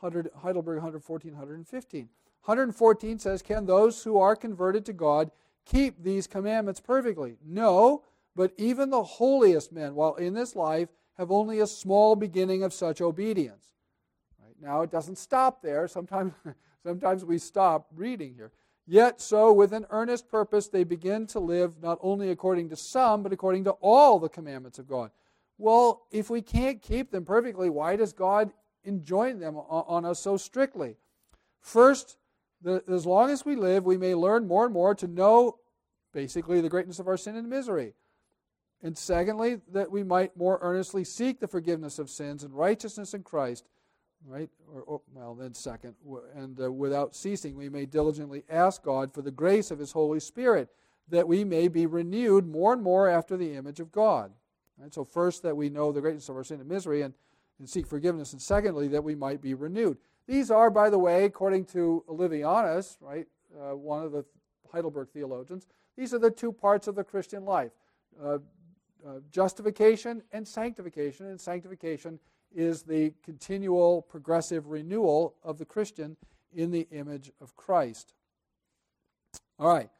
Heidelberg 114, 115. 114 says, can those who are converted to God keep these commandments perfectly? No, but even the holiest men, while in this life, have only a small beginning of such obedience. Right? Now, it doesn't stop there. Sometimes we stop reading here. Yet so, with an earnest purpose, they begin to live not only according to some, but according to all the commandments of God. Well, if we can't keep them perfectly, why does God enjoin them on us so strictly? First, as long as we live, we may learn more and more to know, basically, the greatness of our sin and misery. And secondly, that we might more earnestly seek the forgiveness of sins and righteousness in Christ, right? Without ceasing, we may diligently ask God for the grace of His Holy Spirit, that we may be renewed more and more after the image of God. Right? So first, that we know the greatness of our sin and misery and seek forgiveness, and secondly, that we might be renewed. These are, by the way, according to Olivianus, right, one of the Heidelberg theologians, these are the two parts of the Christian life, justification and sanctification. And sanctification is the continual progressive renewal of the Christian in the image of Christ. All right,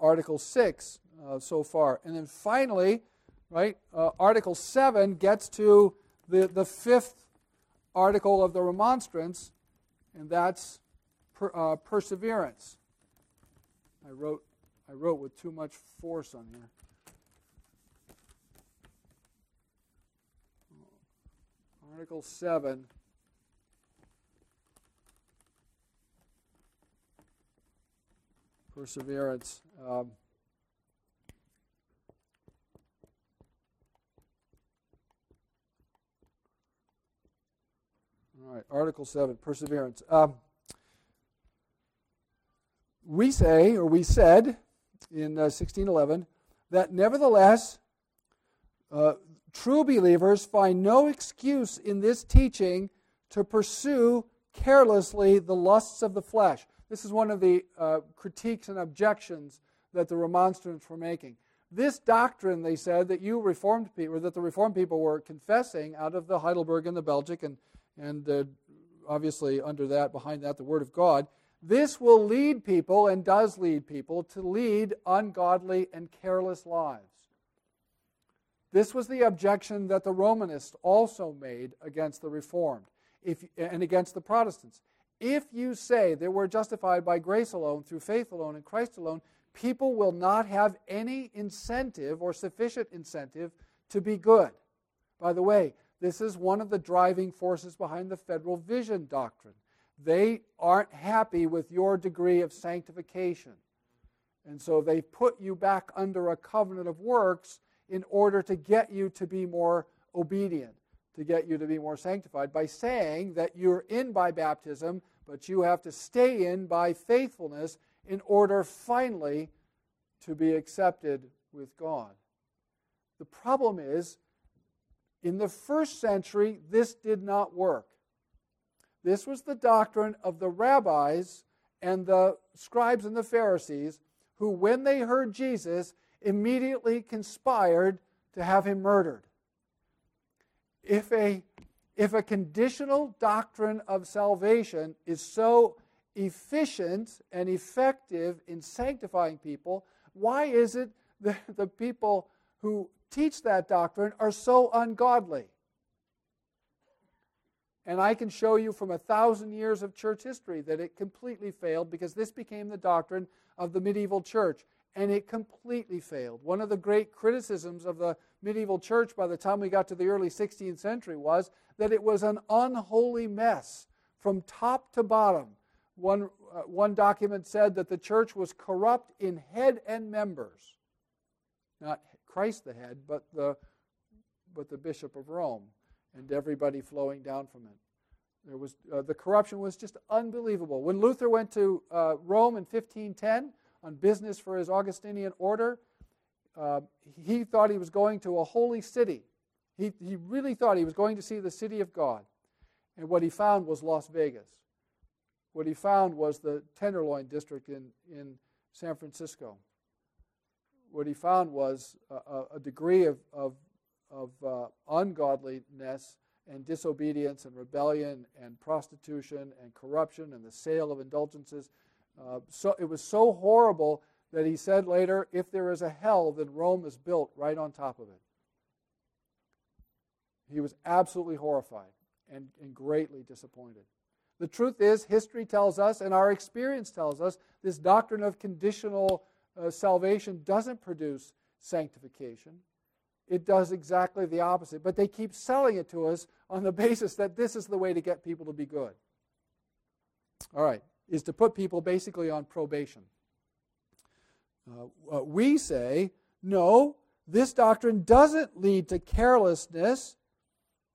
Article 6 so far. And then finally, right, Article 7 gets to the fifth article of the Remonstrance, and that's perseverance. I wrote with too much force on here. Article 7. Perseverance. All right, Article 7, perseverance. We say, or we said in 1611, that nevertheless, true believers find no excuse in this teaching to pursue carelessly the lusts of the flesh. This is one of the critiques and objections that the Remonstrants were making. This doctrine, they said, that you Reformed people, or that the Reformed people were confessing out of the Heidelberg and the Belgic, and obviously under that, behind that, the Word of God, this will lead people, and does lead people, to lead ungodly and careless lives. This was the objection that the Romanists also made against the Reformed and against the Protestants. If you say that we're justified by grace alone, through faith alone, and Christ alone, people will not have any incentive or sufficient incentive to be good. By the way, this is one of the driving forces behind the Federal Vision doctrine. They aren't happy with your degree of sanctification. And so they put you back under a covenant of works in order to get you to be more obedient, to get you to be more sanctified, by saying that you're in by baptism, but you have to stay in by faithfulness in order finally to be accepted with God. The problem is, in the first century, this did not work. This was the doctrine of the rabbis and the scribes and the Pharisees, who, when they heard Jesus, immediately conspired to have him murdered. If a conditional doctrine of salvation is so efficient and effective in sanctifying people, why is it that the people who teach that doctrine are so ungodly? And I can show you from 1,000 years of church history that it completely failed, because this became the doctrine of the medieval church. And it completely failed. One of the great criticisms of the medieval church by the time we got to the early 16th century was that it was an unholy mess from top to bottom. One document said that the church was corrupt in head and members. Not Christ the head, but the Bishop of Rome and everybody flowing down from it. There was the corruption was just unbelievable. When Luther went to Rome in 1510, on business for his Augustinian order, he thought he was going to a holy city. He really thought he was going to see the city of God. And what he found was Las Vegas. What he found was the Tenderloin district in San Francisco. What he found was a degree of ungodliness and disobedience and rebellion and prostitution and corruption and the sale of indulgences. So it was so horrible that he said later, if there is a hell, then Rome is built right on top of it. He was absolutely horrified and greatly disappointed. The truth is, history tells us, and our experience tells us, this doctrine of conditional salvation doesn't produce sanctification. It does exactly the opposite. But they keep selling it to us on the basis that this is the way to get people to be good. All right. Is to put people basically on probation. We say, no, this doctrine doesn't lead to carelessness,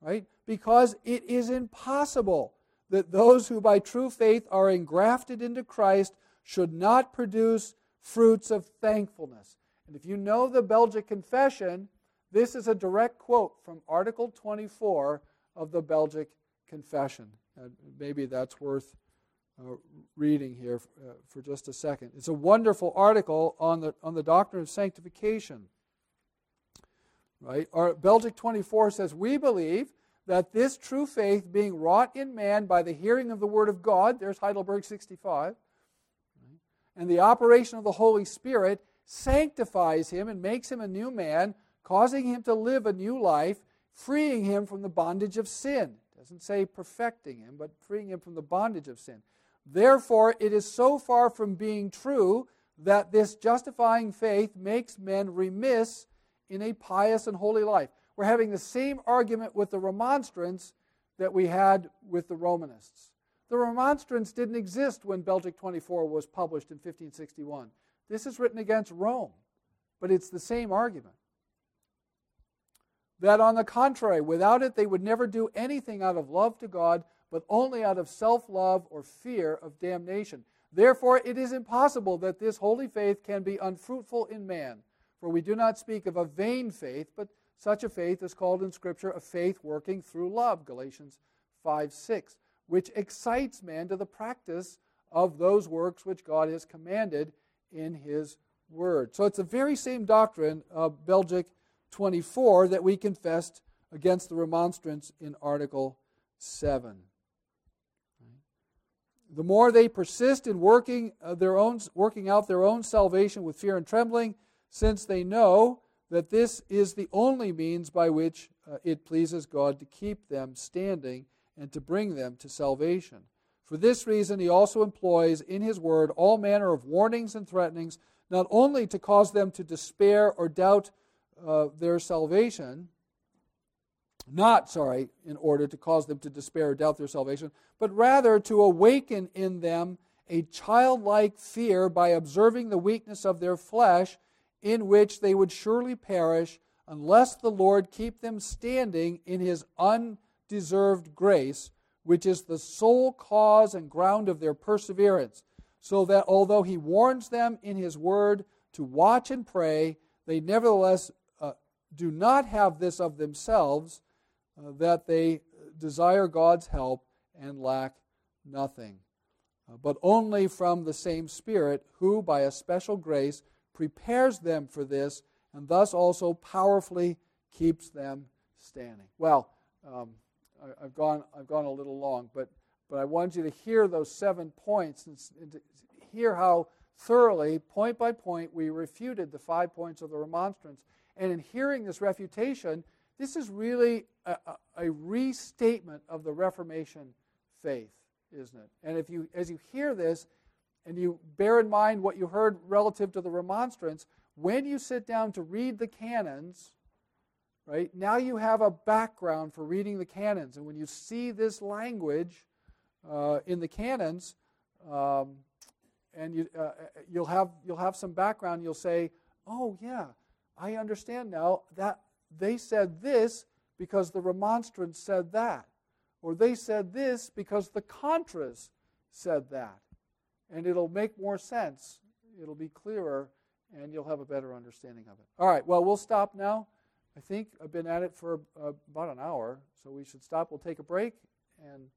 right? Because it is impossible that those who by true faith are engrafted into Christ should not produce fruits of thankfulness. And if you know the Belgic Confession, this is a direct quote from Article 24 of the Belgic Confession. Maybe that's worth reading here for just a second. It's a wonderful article on the doctrine of sanctification. Right? Belgic 24 says, we believe that this true faith being wrought in man by the hearing of the Word of God, there's Heidelberg 65, and the operation of the Holy Spirit sanctifies him and makes him a new man, causing him to live a new life, freeing him from the bondage of sin. Doesn't say perfecting him, but freeing him from the bondage of sin. Therefore, it is so far from being true that this justifying faith makes men remiss in a pious and holy life. We're having the same argument with the Remonstrance that we had with the Romanists. The Remonstrance didn't exist when Belgic 24 was published in 1561. This is written against Rome, but it's the same argument. That on the contrary, without it they would never do anything out of love to God, but only out of self-love or fear of damnation. Therefore, it is impossible that this holy faith can be unfruitful in man, for we do not speak of a vain faith, but such a faith is called in Scripture a faith working through love, Galatians 5:6, which excites man to the practice of those works which God has commanded in His Word. So it's the very same doctrine of Belgic 24 that we confessed against the Remonstrance in Article 7. The more they persist in working out their own salvation with fear and trembling, since they know that this is the only means by which it pleases God to keep them standing and to bring them to salvation. For this reason, he also employs in his word all manner of warnings and threatenings, not only to cause them to despair or doubt their salvation, in order to cause them to despair or doubt their salvation, but rather to awaken in them a childlike fear by observing the weakness of their flesh, in which they would surely perish unless the Lord keep them standing in his undeserved grace, which is the sole cause and ground of their perseverance, so that although he warns them in his word to watch and pray, they nevertheless do not have this of themselves, that they desire God's help and lack nothing, but only from the same Spirit, who by a special grace prepares them for this, and thus also powerfully keeps them standing. Well, I've gone a little long, but I want you to hear those 7 points and to hear how thoroughly, point by point, we refuted the 5 points of the Remonstrance. And in hearing this refutation, this is really a restatement of the Reformation faith, isn't it? And as you hear this, and you bear in mind what you heard relative to the Remonstrance, when you sit down to read the canons, right, now you have a background for reading the canons. And when you see this language in the canons, and you'll have some background, you'll say, oh, yeah, I understand now that they said this because the Remonstrance said that. Or they said this because the Contras said that. And it'll make more sense. It'll be clearer, and you'll have a better understanding of it. All right, well, we'll stop now. I think I've been at it for about an hour, so we should stop. We'll take a break, and...